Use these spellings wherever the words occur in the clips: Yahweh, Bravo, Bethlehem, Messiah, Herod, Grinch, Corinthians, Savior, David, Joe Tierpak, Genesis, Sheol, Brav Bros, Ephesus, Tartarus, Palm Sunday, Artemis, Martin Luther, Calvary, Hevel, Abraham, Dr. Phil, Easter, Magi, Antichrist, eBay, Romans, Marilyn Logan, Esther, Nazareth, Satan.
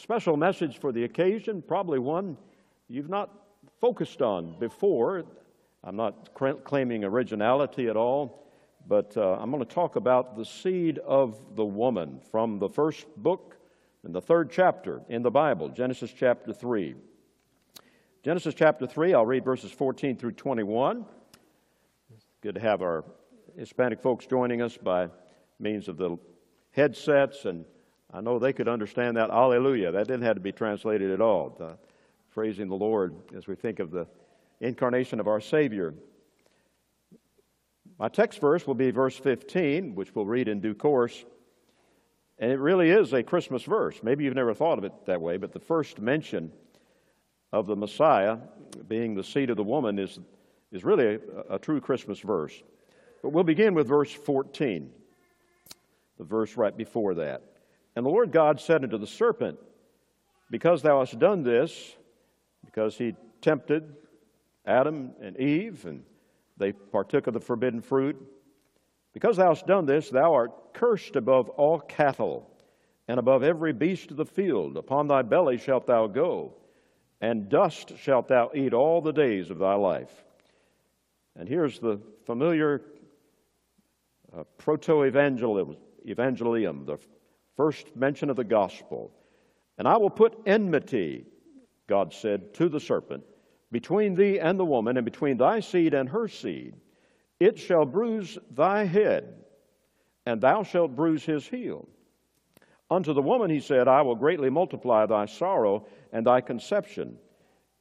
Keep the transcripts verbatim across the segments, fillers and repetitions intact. special message for the occasion, probably one you've not focused on before. I'm not claiming originality at all, but uh, I'm going to talk about the seed of the woman from the first book in the third chapter in the Bible, Genesis chapter three. Genesis chapter three, I'll read verses fourteen through twenty-one. It's good to have our Hispanic folks joining us by means of the headsets, and I know they could understand that hallelujah. That didn't have to be translated at all. The praising the Lord as we think of the incarnation of our Savior. My text verse will be verse fifteen, which we'll read in due course. And it really is a Christmas verse. Maybe you've never thought of it that way, but the first mention of the Messiah being the seed of the woman is, is really a, a true Christmas verse. But we'll begin with verse fourteen, the verse right before that. And the Lord God said unto the serpent, because thou hast done this, because he tempted Adam and Eve, and they partook of the forbidden fruit, because thou hast done this, thou art cursed above all cattle, and above every beast of the field. Upon thy belly shalt thou go, and dust shalt thou eat all the days of thy life. And here's the familiar uh, proto-evangelium, the first mention of the gospel. And I will put enmity, God said, to the serpent, between thee and the woman, and between thy seed and her seed. It shall bruise thy head, and thou shalt bruise his heel. Unto the woman he said, I will greatly multiply thy sorrow and thy conception.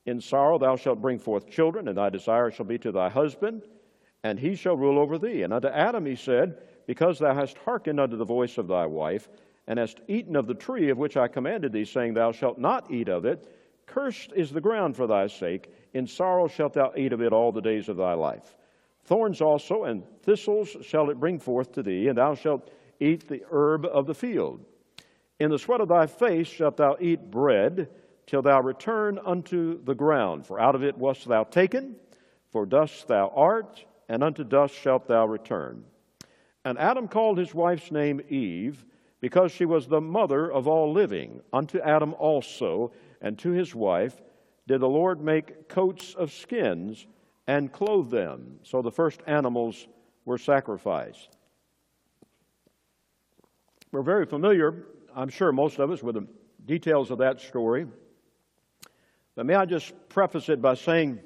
In sorrow thou shalt bring forth children, and thy desire shall be to thy husband, and he shall rule over thee. And unto Adam he said, because thou hast hearkened unto the voice of thy wife, and hast eaten of the tree of which I commanded thee, saying, thou shalt not eat of it, cursed is the ground for thy sake. In sorrow shalt thou eat of it all the days of thy life. Thorns also and thistles shall it bring forth to thee, and thou shalt eat the herb of the field. In the sweat of thy face shalt thou eat bread, till thou return unto the ground. For out of it wast thou taken, for dust thou art, and unto dust shalt thou return. And Adam called his wife's name Eve, because she was the mother of all living. Unto Adam also and to his wife did the Lord make coats of skins, and clothe them. So the first animals were sacrificed. We're very familiar, I'm sure most of us, with the details of that story. But may I just preface it by saying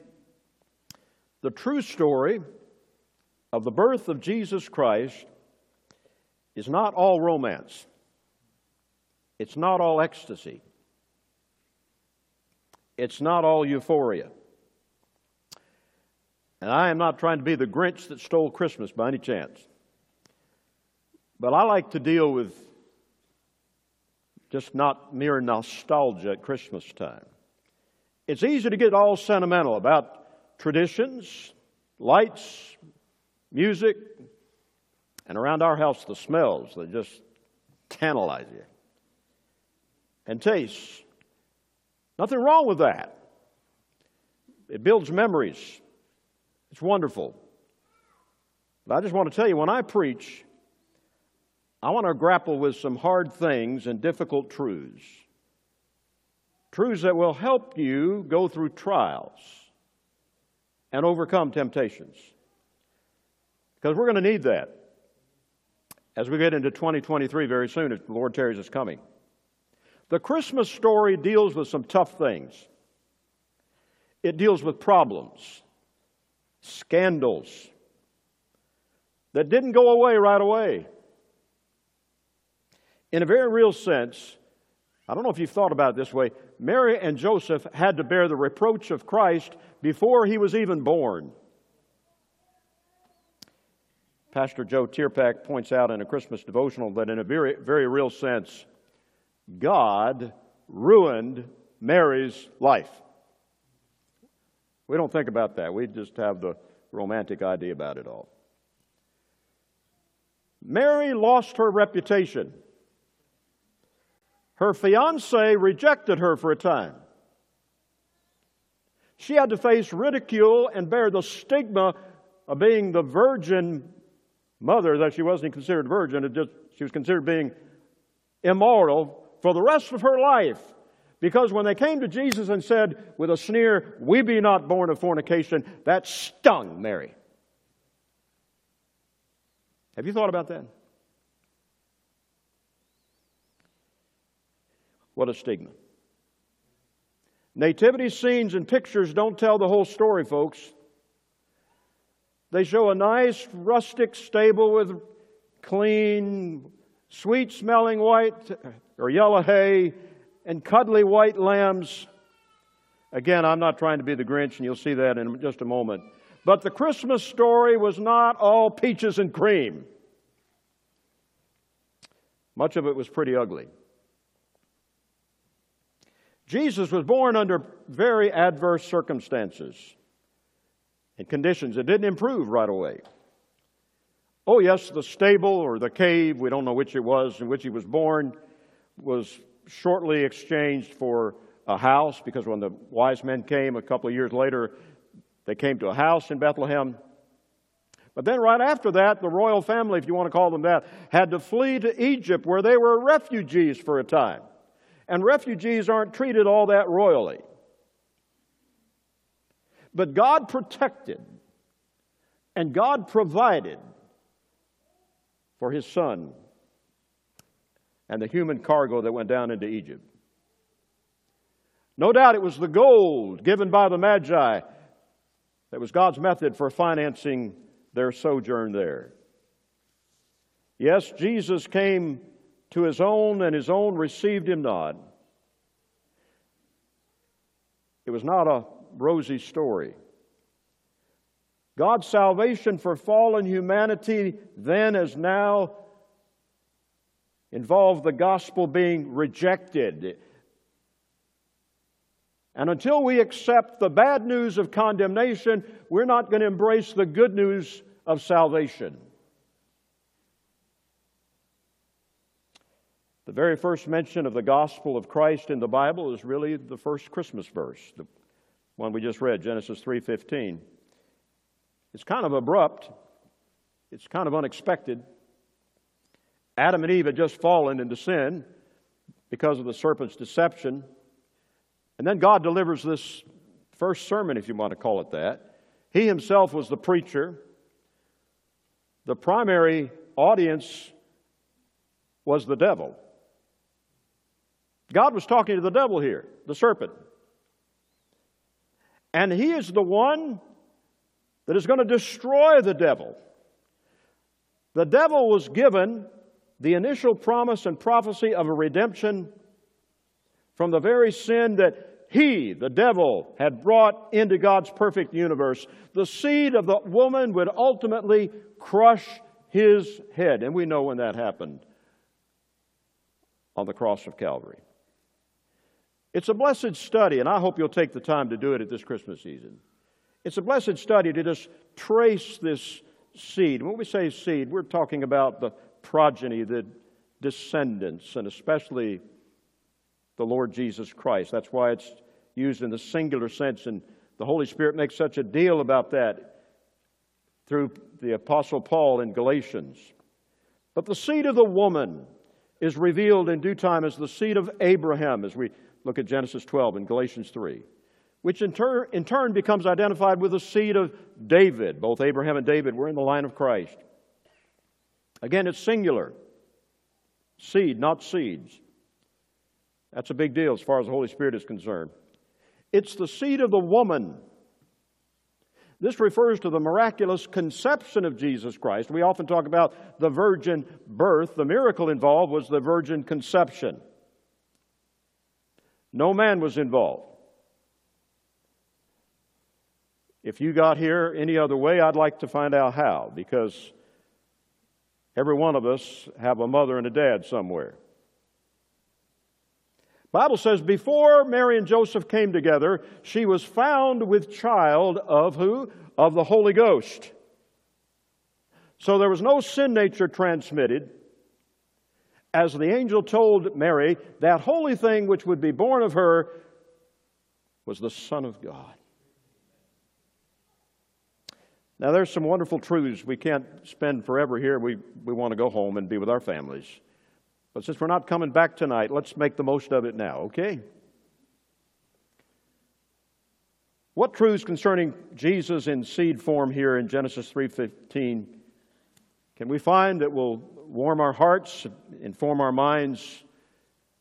the true story of the birth of Jesus Christ is not all romance. It's not all ecstasy. It's not all euphoria. And I am not trying to be the Grinch that stole Christmas by any chance. But I like to deal with just not mere nostalgia at Christmas time. It's easy to get all sentimental about traditions, lights, music, and around our house the smells that just tantalize you. And tastes. Nothing wrong with that. It builds memories. It's wonderful. But I just want to tell you, when I preach, I want to grapple with some hard things and difficult truths. Truths that will help you go through trials and overcome temptations. Because we're going to need that as we get into twenty twenty-three very soon, if the Lord tarries is coming. The Christmas story deals with some tough things. It deals with problems. Scandals that didn't go away right away. In a very real sense, I don't know if you've thought about it this way, Mary and Joseph had to bear the reproach of Christ before he was even born. Pastor Joe Tierpak points out in a Christmas devotional that in a very, very real sense, God ruined Mary's life. We don't think about that. We just have the romantic idea about it all. Mary lost her reputation. Her fiancé rejected her for a time. She had to face ridicule and bear the stigma of being the virgin mother, that she wasn't considered virgin, it just, she was considered being immoral for the rest of her life. Because when they came to Jesus and said with a sneer, "We be not born of fornication," that stung Mary. Have you thought about that? What a stigma. Nativity scenes and pictures don't tell the whole story, folks. They show a nice rustic stable with clean, sweet-smelling white or yellow hay and cuddly white lambs. Again, I'm not trying to be the Grinch, and you'll see that in just a moment. But the Christmas story was not all peaches and cream. Much of it was pretty ugly. Jesus was born under very adverse circumstances and conditions. It didn't improve right away. Oh, yes, the stable or the cave, we don't know which it was, in which he was born, was shortly exchanged for a house, because when the wise men came a couple of years later, they came to a house in Bethlehem. But then right after that, the royal family, if you want to call them that, had to flee to Egypt, where they were refugees for a time. And refugees aren't treated all that royally. But God protected and God provided for His Son and the human cargo that went down into Egypt. No doubt it was the gold given by the Magi that was God's method for financing their sojourn there. Yes, Jesus came to His own, and His own received Him not. It was not a rosy story. God's salvation for fallen humanity then as now involved the gospel being rejected. And until we accept the bad news of condemnation, we're not going to embrace the good news of salvation. The very first mention of the gospel of Christ in the Bible is really the first Christmas verse, the one we just read, Genesis three fifteen. It's kind of abrupt. It's kind of unexpected. Adam and Eve had just fallen into sin because of the serpent's deception. And then God delivers this first sermon, if you want to call it that. He Himself was the preacher. The primary audience was the devil. God was talking to the devil here, the serpent. And he is the one that is going to destroy the devil. The devil was given the initial promise and prophecy of a redemption from the very sin that he, the devil, had brought into God's perfect universe. The seed of the woman would ultimately crush his head. And we know when that happened, on the cross of Calvary. It's a blessed study, and I hope you'll take the time to do it at this Christmas season. It's a blessed study to just trace this seed. When we say seed, we're talking about the progeny, the descendants, and especially the Lord Jesus Christ. That's why it's used in the singular sense, and the Holy Spirit makes such a deal about that through the Apostle Paul in Galatians. But the seed of the woman is revealed in due time as the seed of Abraham, as we look at Genesis twelve and Galatians three, which in, tur in turn becomes identified with the seed of David. Both Abraham and David were in the line of Christ. Again, it's singular. Seed, not seeds. That's a big deal as far as the Holy Spirit is concerned. It's the seed of the woman. This refers to the miraculous conception of Jesus Christ. We often talk about the virgin birth. The miracle involved was the virgin conception. No man was involved. If you got here any other way, I'd like to find out how, because every one of us have a mother and a dad somewhere. The Bible says, before Mary and Joseph came together, she was found with child of who? Of the Holy Ghost. So there was no sin nature transmitted. As the angel told Mary, that holy thing which would be born of her was the Son of God. Now there's some wonderful truths. We can't spend forever here. We, we want to go home and be with our families. But since we're not coming back tonight, let's make the most of it now, okay? What truths concerning Jesus in seed form here in Genesis three fifteen can we find that will warm our hearts, inform our minds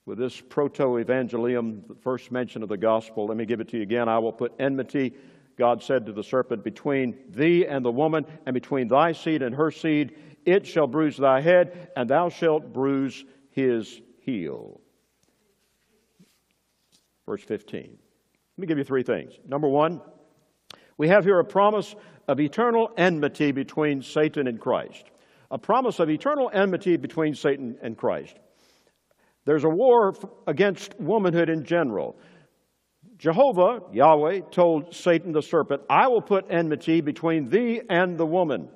with this proto-evangelium, the first mention of the gospel? Let me give it to you again. I will put enmity, God said to the serpent, between thee and the woman, and between thy seed and her seed. It shall bruise thy head, and thou shalt bruise his heel. Verse fifteen. Let me give you three things. Number one, we have here a promise of eternal enmity between Satan and Christ. A promise of eternal enmity between Satan and Christ. There's a war against womanhood in general. Jehovah, Yahweh, told Satan the serpent, I will put enmity between thee and the woman.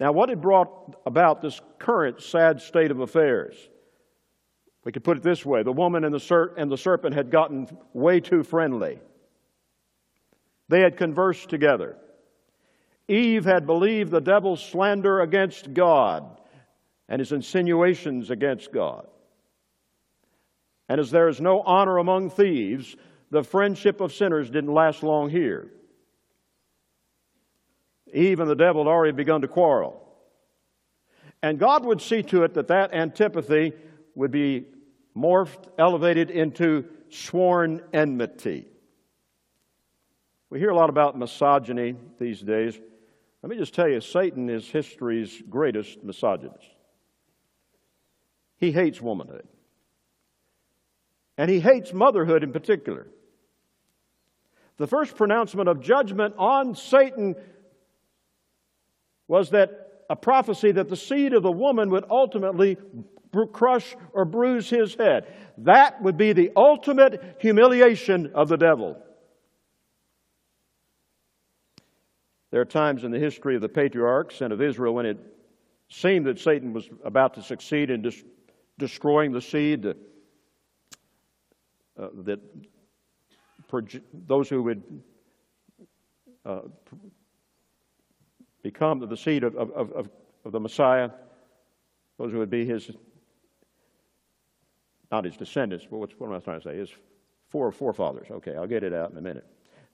Now, what had brought about this current sad state of affairs? We could put it this way. The woman and the, ser and the serpent had gotten way too friendly. They had conversed together. Eve had believed the devil's slander against God and his insinuations against God. And as there is no honor among thieves, the friendship of sinners didn't last long here. Eve and the devil had already begun to quarrel. And God would see to it that that antipathy would be morphed, elevated into sworn enmity. We hear a lot about misogyny these days. Let me just tell you, Satan is history's greatest misogynist. He hates womanhood. And he hates motherhood in particular. The first pronouncement of judgment on Satan was that a prophecy that the seed of the woman would ultimately crush or bruise his head. That would be the ultimate humiliation of the devil. There are times in the history of the patriarchs and of Israel when it seemed that Satan was about to succeed in des- destroying the seed that, uh, that those who would uh, become the seed of, of, of, of the Messiah, those who would be his, not his descendants, but what's, what am I trying to say? His four forefathers. Okay, I'll get it out in a minute.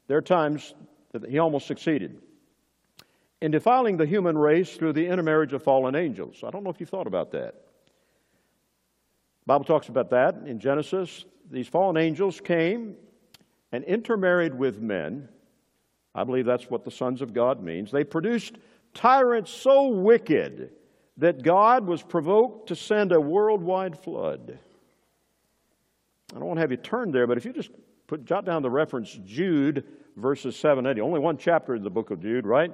There are times that he almost succeeded in defiling the human race through the intermarriage of fallen angels. I don't know if you've thought about that. The Bible talks about that in Genesis. These fallen angels came and intermarried with men. I believe that's what the sons of God means. They produced tyrants so wicked that God was provoked to send a worldwide flood. I don't want to have you turn there, but if you just put, jot down the reference, Jude verses seven and eight. Only one chapter in the book of Jude, right?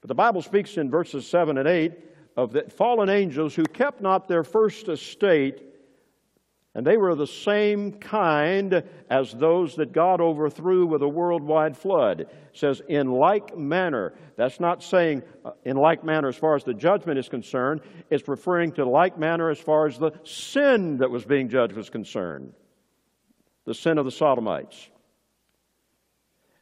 But the Bible speaks in verses seven and eight of the fallen angels who kept not their first estate, and they were the same kind as those that God overthrew with a worldwide flood. It says, in like manner. That's not saying uh, in like manner as far as the judgment is concerned. It's referring to like manner as far as the sin that was being judged was concerned. The sin of the Sodomites.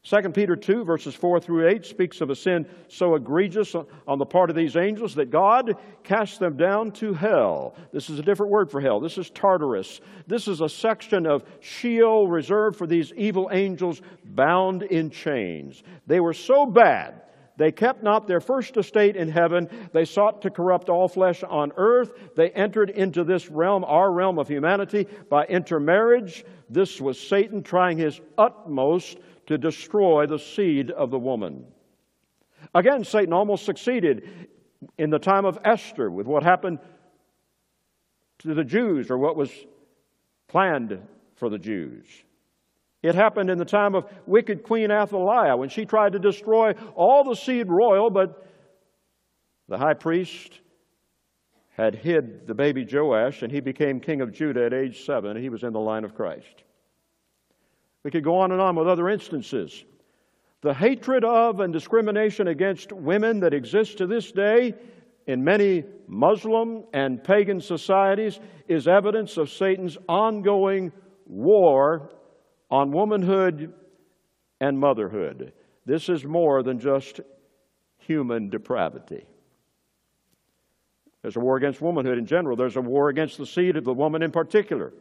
Second Peter two, verses four through eight speaks of a sin so egregious on the part of these angels that God cast them down to hell. This is a different word for hell. This is Tartarus. This is a section of Sheol reserved for these evil angels bound in chains. They were so bad, they kept not their first estate in heaven. They sought to corrupt all flesh on earth. They entered into this realm, our realm of humanity, by intermarriage. This was Satan trying his utmost to destroy the seed of the woman. Again, Satan almost succeeded in the time of Esther with what happened to the Jews, or what was planned for the Jews. It happened in the time of wicked Queen Athaliah when she tried to destroy all the seed royal, but the high priest had hid the baby Joash, and he became king of Judah at age seven. He was in the line of Christ. We could go on and on with other instances. The hatred of and discrimination against women that exists to this day in many Muslim and pagan societies is evidence of Satan's ongoing war on womanhood and motherhood. This is more than just human depravity. There's a war against womanhood in general. There's a war against the seed of the woman in particular.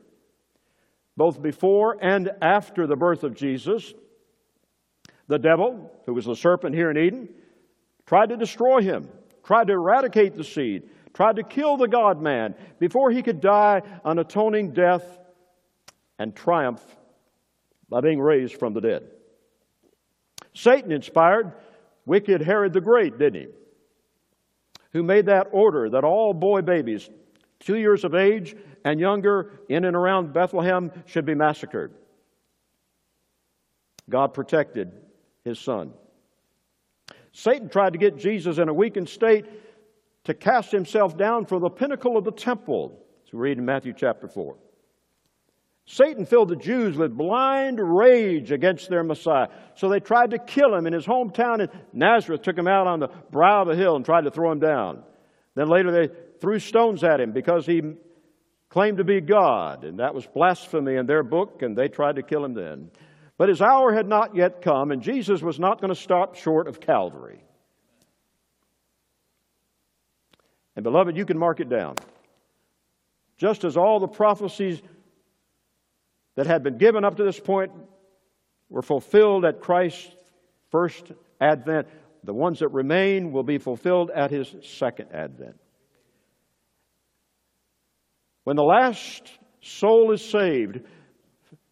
Both before and after the birth of Jesus, The devil, who was the serpent here in Eden, tried to destroy him, tried to eradicate the seed, tried to kill the God-man before he could die an atoning death and triumph by being raised from the dead. Satan inspired wicked Herod the Great, didn't he? Who made that order that all boy babies, two years of age and younger, in and around Bethlehem should be massacred. God protected his son. Satan tried to get Jesus in a weakened state to cast himself down from the pinnacle of the temple, as we read in Matthew chapter four. Satan filled the Jews with blind rage against their Messiah, so they tried to kill him in his hometown in Nazareth, took him out on the brow of a hill and tried to throw him down. Then later they threw stones at him because he claimed to be God, and that was blasphemy in their book, and they tried to kill him then. But his hour had not yet come, and Jesus was not going to stop short of Calvary. And beloved, you can mark it down. Just as all the prophecies that had been given up to this point were fulfilled at Christ's first advent, the ones that remain will be fulfilled at his second advent. When the last soul is saved,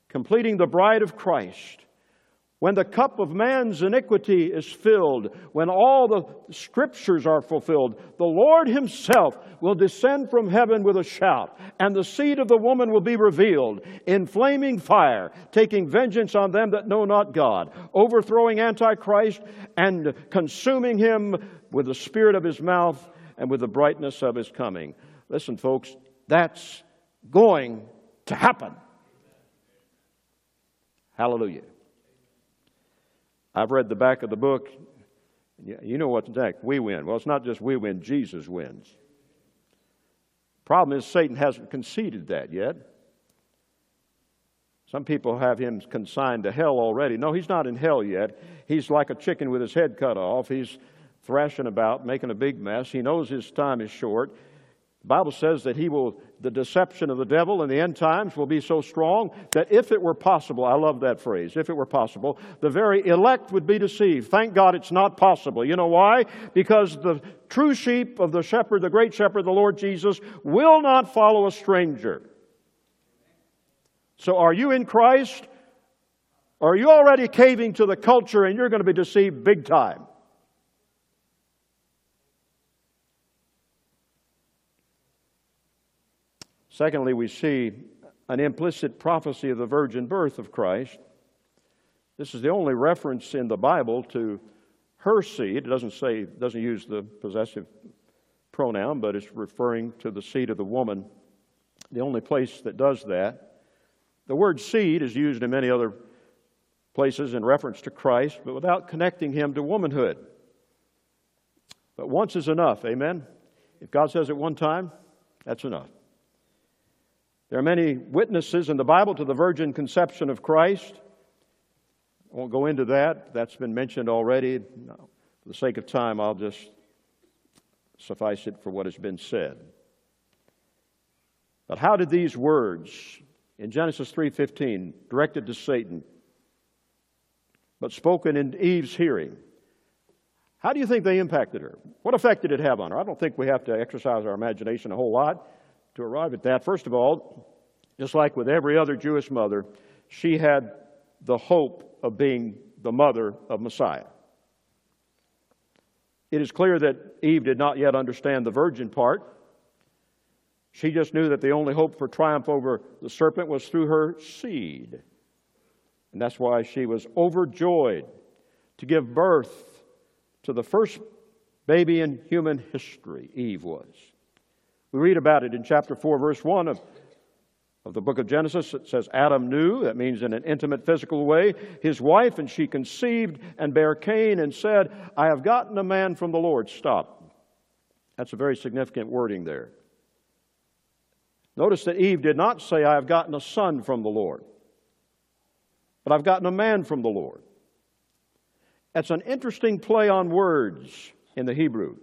completing the bride of Christ, when the cup of man's iniquity is filled, when all the scriptures are fulfilled, the Lord himself will descend from heaven with a shout, and the seed of the woman will be revealed in flaming fire, taking vengeance on them that know not God, overthrowing Antichrist and consuming him with the spirit of his mouth and with the brightness of his coming. Listen, folks, that's going to happen. Hallelujah. I've read the back of the book. You know what's next. We win. Well, it's not just we win. Jesus wins. Problem is, Satan hasn't conceded that yet. Some people have him consigned to hell already. No, he's not in hell yet. He's like a chicken with his head cut off. He's thrashing about, making a big mess. He knows his time is short. The Bible says that he will, the deception of the devil in the end times will be so strong that if it were possible, I love that phrase, if it were possible, the very elect would be deceived. Thank God it's not possible. You know why? Because the true sheep of the shepherd, the great shepherd, the Lord Jesus, will not follow a stranger. So are you in Christ? Or are you already caving to the culture and you're going to be deceived big time? Secondly, we see an implicit prophecy of the virgin birth of Christ. This is the only reference in the Bible to her seed. It doesn't say, it doesn't use the possessive pronoun, but it's referring to the seed of the woman. The only place that does that. The word seed is used in many other places in reference to Christ, but without connecting him to womanhood. But once is enough, amen? If God says it one time, that's enough. There are many witnesses in the Bible to the virgin conception of Christ. I won't go into that. That's been mentioned already. No. For the sake of time, I'll just suffice it for what has been said. But how did these words in Genesis three fifteen, directed to Satan, but spoken in Eve's hearing, how do you think they impacted her? What effect did it have on her? I don't think we have to exercise our imagination a whole lot to arrive at that. First of all, just like with every other Jewish mother, she had the hope of being the mother of Messiah. It is clear that Eve did not yet understand the virgin part. She just knew that the only hope for triumph over the serpent was through her seed. And that's why she was overjoyed to give birth to the first baby in human history, Eve was. We read about it in chapter four, verse one of, of the book of Genesis. It says, Adam knew, that means in an intimate physical way, his wife, and she conceived and bare Cain and said, I have gotten a man from the Lord. Stop. That's a very significant wording there. Notice that Eve did not say, I have gotten a son from the Lord, but I've gotten a man from the Lord. That's an interesting play on words in the Hebrew.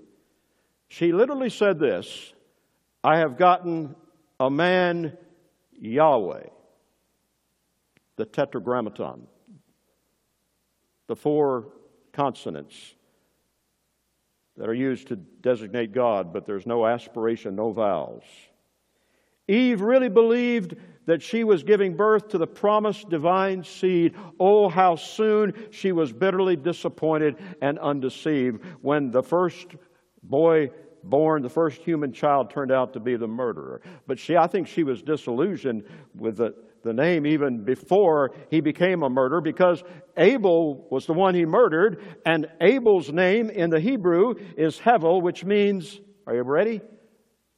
She literally said this, I have gotten a man, Yahweh, the tetragrammaton, the four consonants that are used to designate God, but there's no aspiration, no vowels. Eve really believed that she was giving birth to the promised divine seed. Oh, how soon she was bitterly disappointed and undeceived when the first boy born, the first human child, turned out to be the murderer. But she, I think she was disillusioned with the, the name even before he became a murderer, because Abel was the one he murdered, and Abel's name in the Hebrew is Hevel, which means, are you ready?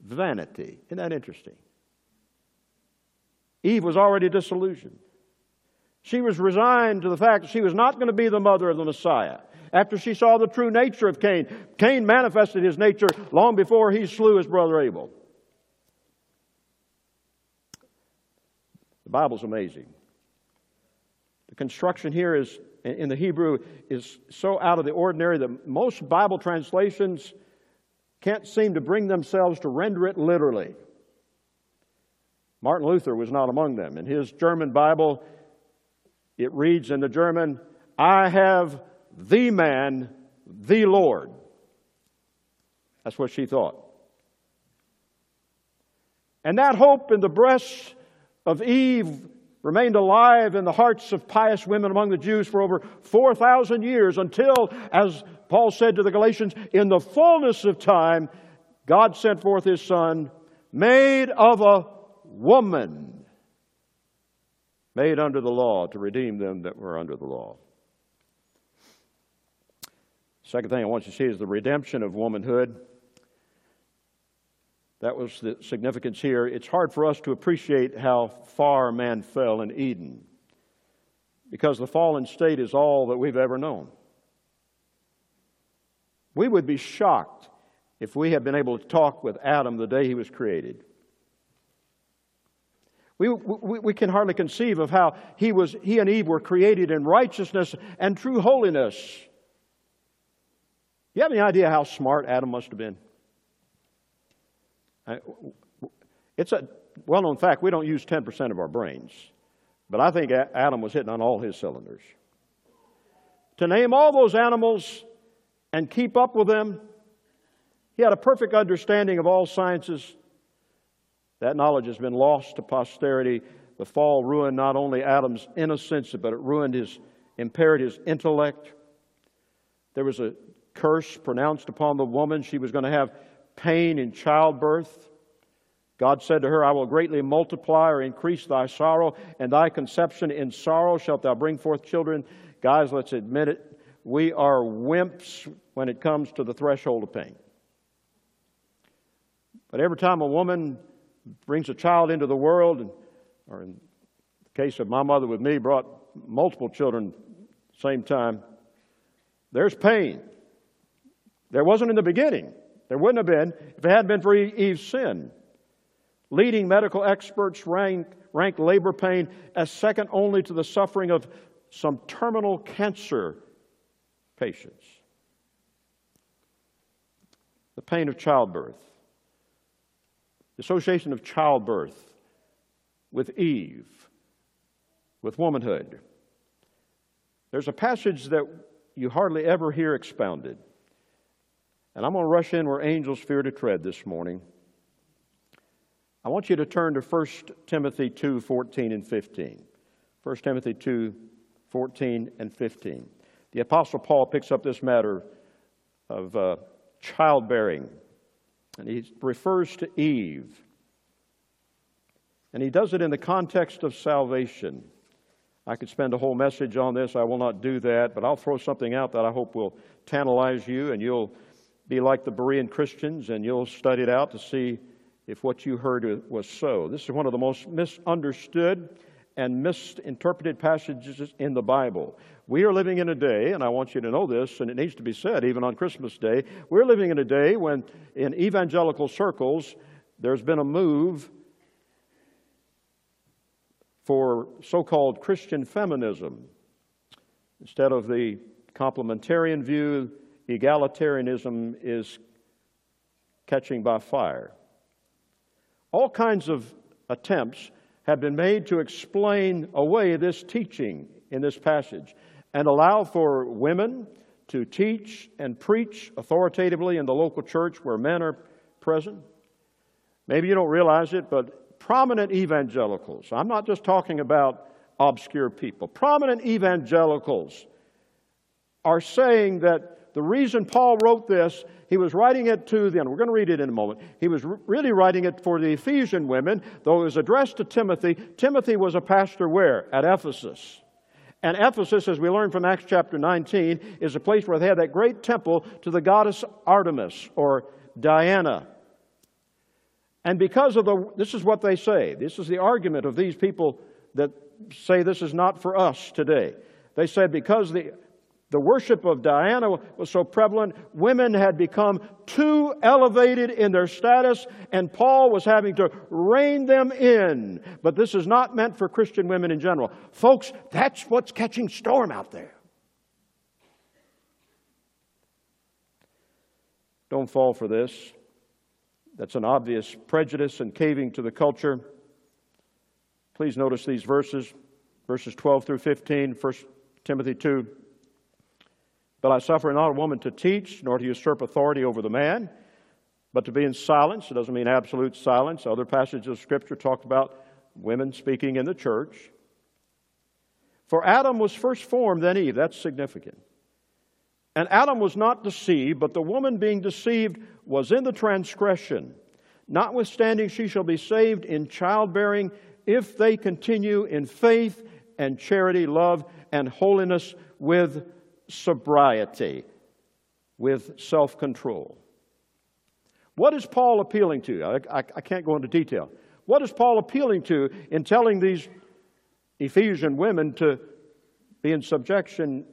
Vanity. Isn't that interesting? Eve was already disillusioned. She was resigned to the fact that she was not going to be the mother of the Messiah. After she saw the true nature of Cain, Cain manifested his nature long before he slew his brother Abel. The Bible's amazing. The construction here is, in the Hebrew, is so out of the ordinary that most Bible translations can't seem to bring themselves to render it literally. Martin Luther was not among them. In his German Bible, it reads in the German, "I have the man, the Lord." That's what she thought. And that hope in the breasts of Eve remained alive in the hearts of pious women among the Jews for over four thousand years until, as Paul said to the Galatians, in the fullness of time, God sent forth His Son, made of a woman, made under the law to redeem them that were under the law. Second thing I want you to see is the redemption of womanhood. That was the significance here. It's hard for us to appreciate how far man fell in Eden, because the fallen state is all that we've ever known. We would be shocked if we had been able to talk with Adam the day he was created. We, we, we can hardly conceive of how he, was, he and Eve were created in righteousness and true holiness. You have any idea how smart Adam must have been? It's a well-known fact we don't use ten percent of our brains, but I think Adam was hitting on all his cylinders. To name all those animals and keep up with them, he had a perfect understanding of all sciences. That knowledge has been lost to posterity. The fall ruined not only Adam's innocence, but it ruined his, impaired his intellect. There was a curse pronounced upon the woman. She was going to have pain in childbirth. God said to her, I will greatly multiply or increase thy sorrow, and thy conception in sorrow shalt thou bring forth children. Guys, let's admit it. We are wimps when it comes to the threshold of pain. But every time a woman brings a child into the world, or in the case of my mother with me, brought multiple children at the same time, there's pain. There wasn't in the beginning. There wouldn't have been if it hadn't been for Eve's sin. Leading medical experts rank, rank labor pain as second only to the suffering of some terminal cancer patients. The pain of childbirth. The association of childbirth with Eve, with womanhood. There's a passage that you hardly ever hear expounded. And I'm going to rush in where angels fear to tread this morning. I want you to turn to First Timothy two, fourteen and fifteen. First Timothy two, fourteen and fifteen. The Apostle Paul picks up this matter of uh, childbearing, and he refers to Eve. And he does it in the context of salvation. I could spend a whole message on this. I will not do that, but I'll throw something out that I hope will tantalize you, and you'll be like the Berean Christians, and you'll study it out to see if what you heard was so. This is one of the most misunderstood and misinterpreted passages in the Bible. We are living in a day, and I want you to know this, and it needs to be said even on Christmas Day, we're living in a day when in evangelical circles there's been a move for so-called Christian feminism. Instead of the complementarian view, egalitarianism is catching by fire. All kinds of attempts have been made to explain away this teaching in this passage. and allow for women to teach and preach authoritatively in the local church where men are present. Maybe you don't realize it, but prominent evangelicals, I'm not just talking about obscure people, prominent evangelicals are saying that the reason Paul wrote this, he was writing it to them. We're going to read it in a moment. He was really writing it for the Ephesian women, though it was addressed to Timothy. Timothy was a pastor where? At Ephesus. And Ephesus, as we learned from Acts chapter nineteen, is a place where they had that great temple to the goddess Artemis, or Diana. And because of the, this is what they say. This is the argument of these people that say this is not for us today. They said because the, the worship of Diana was so prevalent, women had become too elevated in their status, and Paul was having to rein them in. But this is not meant for Christian women in general. Folks, that's what's catching storm out there. Don't fall for this. That's an obvious prejudice and caving to the culture. Please notice these verses, verses twelve through fifteen, First Timothy two. But I suffer not a woman to teach, nor to usurp authority over the man, but to be in silence. It doesn't mean absolute silence. Other passages of Scripture talk about women speaking in the church. For Adam was first formed, then Eve. That's significant. And Adam was not deceived, but the woman being deceived was in the transgression. Notwithstanding, she shall be saved in childbearing if they continue in faith and charity, love and holiness with sobriety, with self-control. What is Paul appealing to? I, I, I can't go into detail. What is Paul appealing to in telling these Ephesian women to be in subjection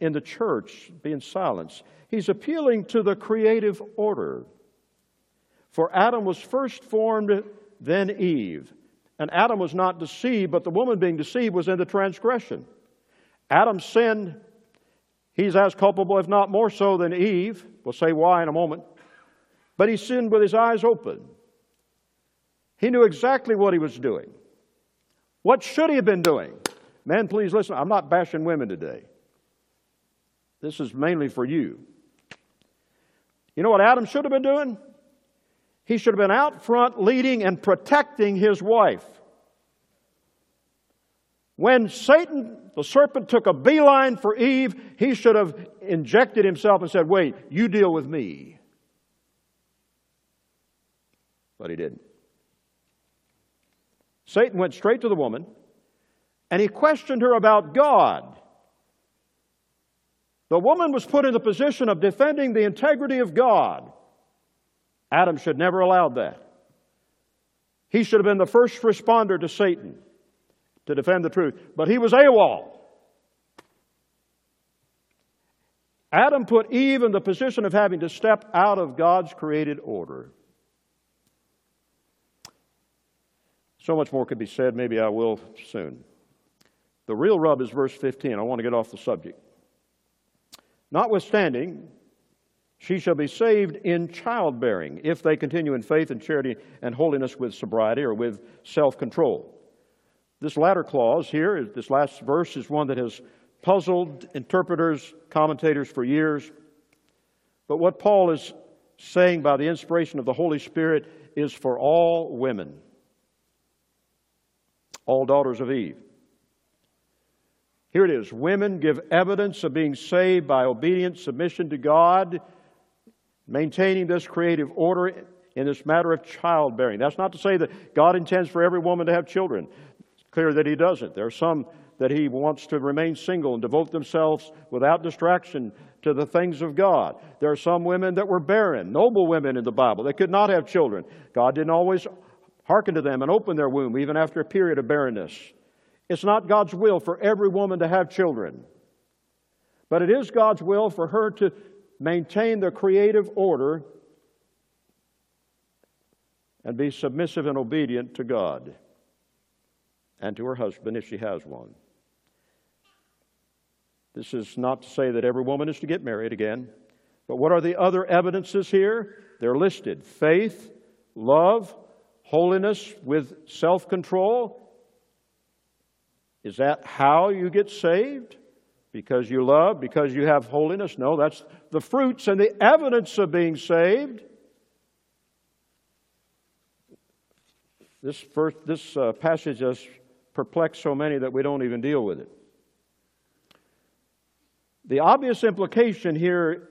in the church, be in silence? He's appealing to the creative order. For Adam was first formed, then Eve. And Adam was not deceived, but the woman being deceived was in the transgression. Adam sinned. He's as culpable, if not more so, than Eve. We'll say why in a moment. But he sinned with his eyes open. He knew exactly what he was doing. What should he have been doing? Man, please listen. I'm not bashing women today. This is mainly for you. You know what Adam should have been doing? He should have been out front leading and protecting his wife. When Satan, the serpent, took a beeline for Eve, he should have injected himself and said, wait, you deal with me. But he didn't. Satan went straight to the woman, and he questioned her about God. The woman was put in the position of defending the integrity of God. Adam should never allow that. He should have been the first responder to Satan to defend the truth. But he was AWOL. Adam put Eve in the position of having to step out of God's created order. So much more could be said. Maybe I will soon. The real rub is verse fifteen. I want to get off the subject. Notwithstanding, she shall be saved in childbearing if they continue in faith and charity and holiness with sobriety, or with self-control. This latter clause here, this last verse, is one that has puzzled interpreters, commentators for years. But what Paul is saying by the inspiration of the Holy Spirit is for all women, all daughters of Eve. Here it is. Women give evidence of being saved by obedient submission to God, maintaining this creative order in this matter of childbearing. That's not to say that God intends for every woman to have children. It's clear that He doesn't. There are some that He wants to remain single and devote themselves without distraction to the things of God. There are some women that were barren, noble women in the Bible. They could not have children. God didn't always hearken to them and open their womb, even after a period of barrenness. It's not God's will for every woman to have children. But it is God's will for her to maintain the creative order and be submissive and obedient to God and to her husband if she has one. This is not to say that every woman is to get married again. But what are the other evidences here? They're listed. Faith, love, holiness with self-control. Is that how you get saved? Because you love, because you have holiness. No, that's the fruits and the evidence of being saved. This, first, this uh, passage has perplexed so many that we don't even deal with it. The obvious implication here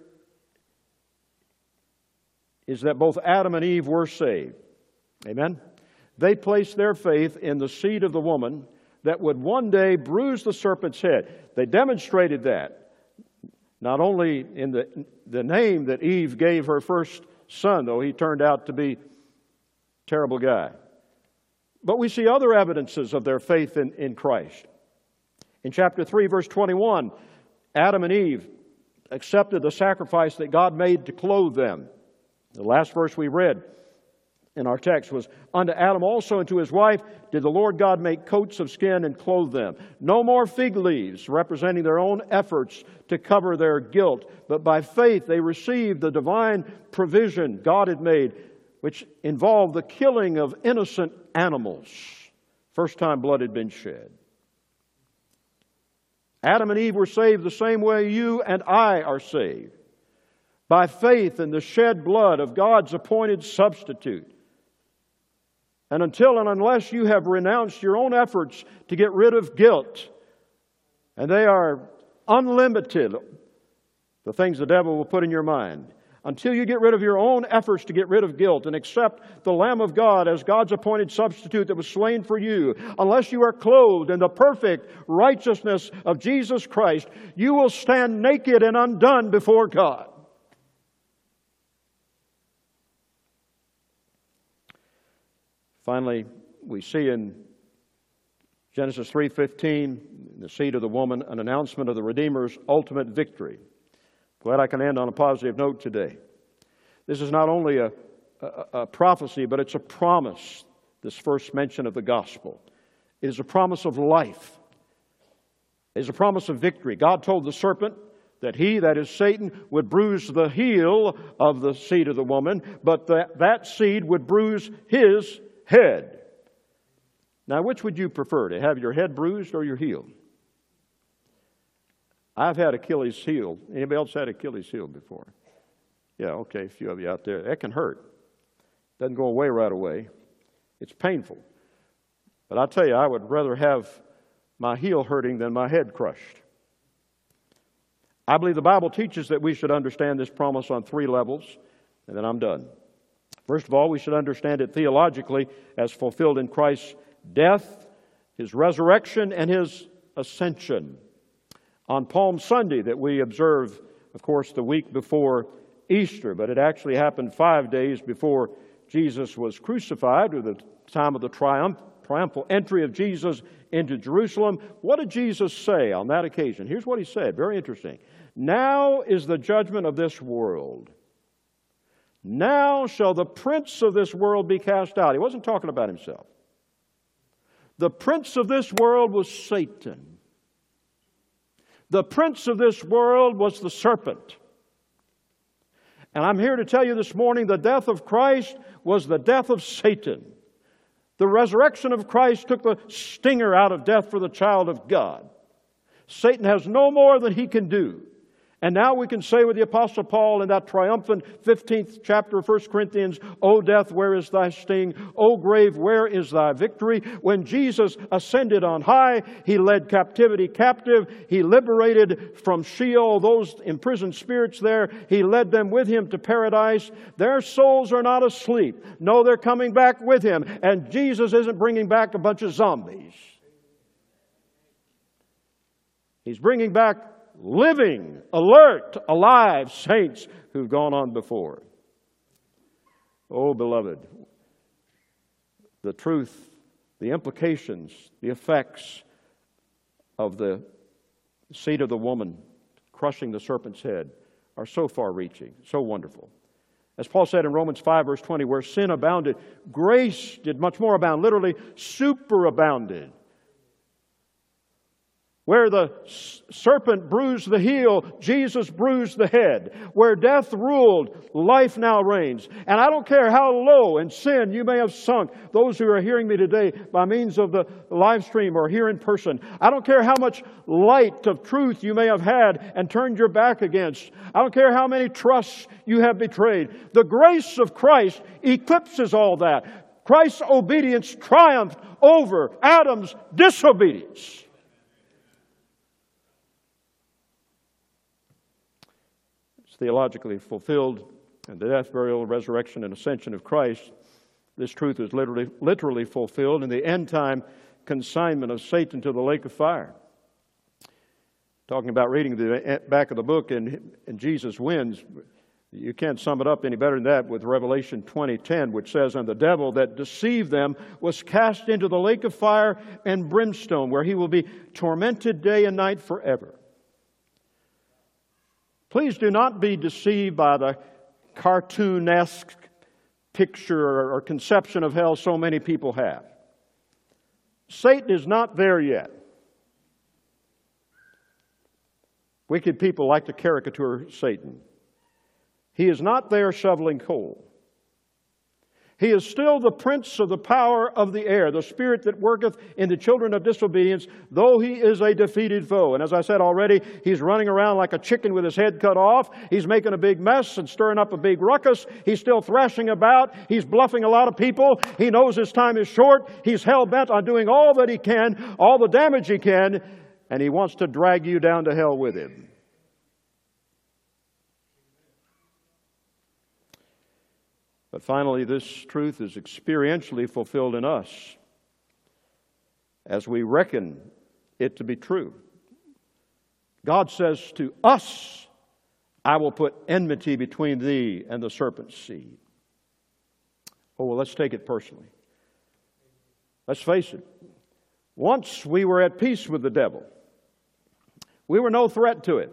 is that both Adam and Eve were saved. Amen? They placed their faith in the seed of the woman that would one day bruise the serpent's head. They demonstrated that, not only in the, the name that Eve gave her first son, though he turned out to be a terrible guy. But we see other evidences of their faith in, in Christ. In chapter three, verse twenty-one, Adam and Eve accepted the sacrifice that God made to clothe them. The last verse we read in our text was, "Unto Adam also and to his wife did the Lord God make coats of skin and clothe them." No more fig leaves, representing their own efforts to cover their guilt. But by faith they received the divine provision God had made, which involved the killing of innocent animals. First time blood had been shed. Adam and Eve were saved the same way you and I are saved, by faith in the shed blood of God's appointed substitute. And until and unless you have renounced your own efforts to get rid of guilt, and they are unlimited, the things the devil will put in your mind, until you get rid of your own efforts to get rid of guilt and accept the Lamb of God as God's appointed substitute that was slain for you, unless you are clothed in the perfect righteousness of Jesus Christ, you will stand naked and undone before God. Finally, we see in Genesis three fifteen, in the seed of the woman, an announcement of the Redeemer's ultimate victory. Glad I can end on a positive note today. This is not only a, a, a prophecy, but it's a promise, this first mention of the gospel. It is a promise of life. It is a promise of victory. God told the serpent that he, that is Satan, would bruise the heel of the seed of the woman, but that, that seed would bruise his head. Now, which would you prefer, to have your head bruised or your heel? I've had Achilles heel. Anybody else had Achilles heel before? Yeah, okay, a few of you out there. That can hurt. Doesn't go away right away. It's painful. But I'll tell you, I would rather have my heel hurting than my head crushed. I believe the Bible teaches that we should understand this promise on three levels, and then I'm done. First of all, we should understand it theologically as fulfilled in Christ's death, His resurrection, and His ascension. On Palm Sunday that we observe, of course, the week before Easter, but it actually happened five days before Jesus was crucified, or the time of the triumph, triumphal entry of Jesus into Jerusalem. What did Jesus say on that occasion? Here's what He said. Very interesting. "Now is the judgment of this world. Now shall the prince of this world be cast out." He wasn't talking about himself. The prince of this world was Satan. The prince of this world was the serpent. And I'm here to tell you this morning, the death of Christ was the death of Satan. The resurrection of Christ took the stinger out of death for the child of God. Satan has no more than he can do. And now we can say with the Apostle Paul in that triumphant fifteenth chapter of First Corinthians, "O death, where is thy sting? O grave, where is thy victory?" When Jesus ascended on high, He led captivity captive. He liberated from Sheol those imprisoned spirits there. He led them with Him to paradise. Their souls are not asleep. No, they're coming back with Him. And Jesus isn't bringing back a bunch of zombies. He's bringing back living, alert, alive saints who've gone on before. Oh, beloved, the truth, the implications, the effects of the seed of the woman crushing the serpent's head are so far-reaching, so wonderful. As Paul said in Romans five, verse twenty, "Where sin abounded, grace did much more abound," literally superabounded. Where the serpent bruised the heel, Jesus bruised the head. Where death ruled, life now reigns. And I don't care how low in sin you may have sunk, those who are hearing me today by means of the live stream or here in person, I don't care how much light of truth you may have had and turned your back against. I don't care how many trusts you have betrayed. The grace of Christ eclipses all that. Christ's obedience triumphed over Adam's disobedience. Theologically fulfilled in the death, burial, resurrection, and ascension of Christ. This truth is literally, literally fulfilled in the end-time consignment of Satan to the lake of fire. Talking about reading the back of the book and, and Jesus wins, you can't sum it up any better than that with Revelation twenty ten, which says, "And the devil that deceived them was cast into the lake of fire and brimstone, where he will be tormented day and night forever." Please do not be deceived by the cartoonesque picture or conception of hell so many people have. Satan is not there yet. Wicked people like to caricature Satan. He is not there shoveling coal. He is still the prince of the power of the air, the spirit that worketh in the children of disobedience, though he is a defeated foe. And as I said already, he's running around like a chicken with his head cut off. He's making a big mess and stirring up a big ruckus. He's still thrashing about. He's bluffing a lot of people. He knows his time is short. He's hell-bent on doing all that he can, all the damage he can, and he wants to drag you down to hell with him. But finally, this truth is experientially fulfilled in us as we reckon it to be true. God says to us, "I will put enmity between thee and the serpent's seed." Oh, well, let's take it personally. Let's face it. Once we were at peace with the devil. We were no threat to him.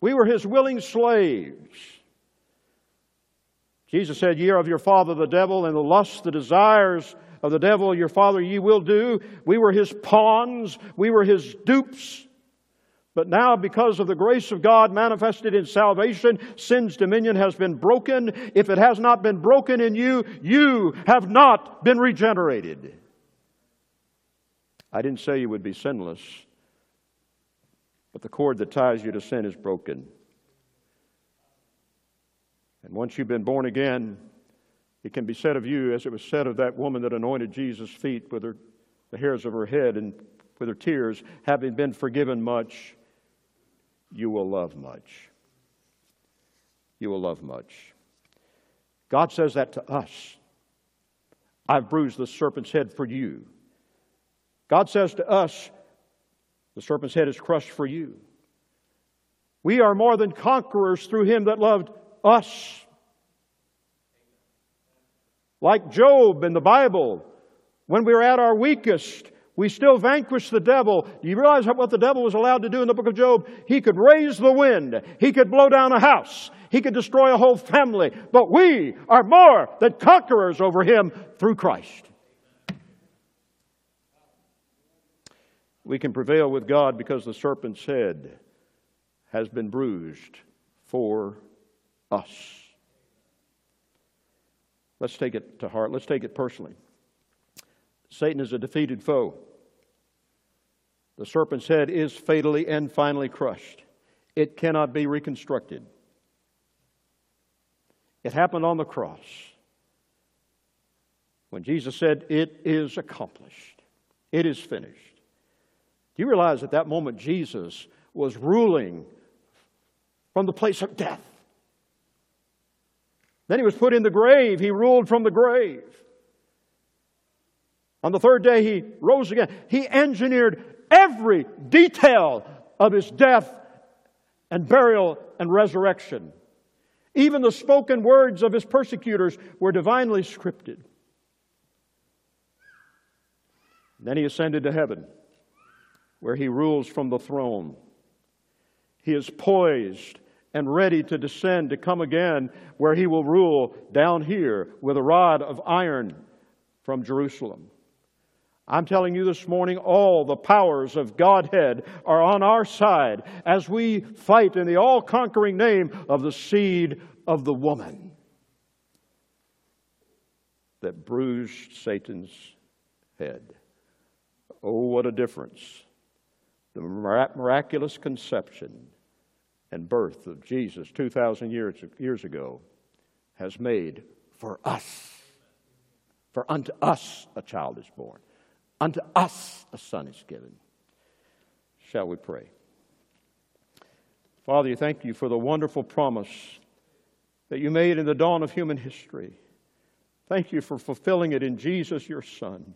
We were his willing slaves. Jesus said, "Ye are of your father the devil, and the lusts, the desires of the devil, your father ye will do." We were his pawns. We were his dupes. But now, because of the grace of God manifested in salvation, sin's dominion has been broken. If it has not been broken in you, you have not been regenerated. I didn't say you would be sinless, but the cord that ties you to sin is broken. And once you've been born again, it can be said of you, as it was said of that woman that anointed Jesus' feet with her, the hairs of her head and with her tears, "Having been forgiven much, you will love much." You will love much. God says that to us. "I've bruised the serpent's head for you." God says to us, "The serpent's head is crushed for you." We are more than conquerors through him that loved us. Like Job in the Bible, when we were at our weakest, we still vanquished the devil. Do you realize what the devil was allowed to do in the book of Job? He could raise the wind. He could blow down a house. He could destroy a whole family. But we are more than conquerors over him through Christ. We can prevail with God because the serpent's head has been bruised for us. Let's take it to heart. Let's take it personally. Satan is a defeated foe. The serpent's head is fatally and finally crushed. It cannot be reconstructed. It happened on the cross when Jesus said, "It is accomplished. It is finished." Do you realize at that moment Jesus was ruling from the place of death? Then he was put in the grave. He ruled from the grave. On the third day he rose again. He engineered every detail of his death and burial and resurrection. Even the spoken words of his persecutors were divinely scripted. Then he ascended to heaven, where he rules from the throne. He is poised and ready to descend, to come again, where he will rule down here with a rod of iron from Jerusalem. I'm telling you this morning, all the powers of Godhead are on our side as we fight in the all-conquering name of the seed of the woman that bruised Satan's head. Oh, what a difference the miraculous conception and birth of Jesus two thousand years, years ago has made for us. For unto us a child is born. Unto us a son is given. Shall we pray? Father, we thank you for the wonderful promise that you made in the dawn of human history. Thank you for fulfilling it in Jesus, your Son.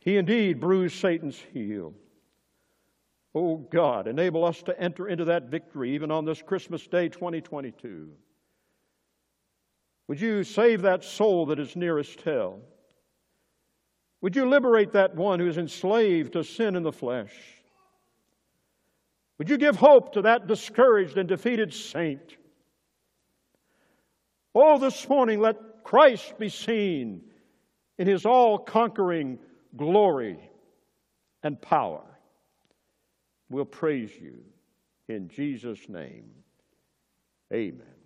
He indeed bruised Satan's heel. Oh God, enable us to enter into that victory even on this Christmas Day twenty twenty-two. Would you save that soul that is nearest hell? Would you liberate that one who is enslaved to sin in the flesh? Would you give hope to that discouraged and defeated saint? Oh, this morning, let Christ be seen in his all-conquering glory and power. We'll praise you in Jesus' name. Amen.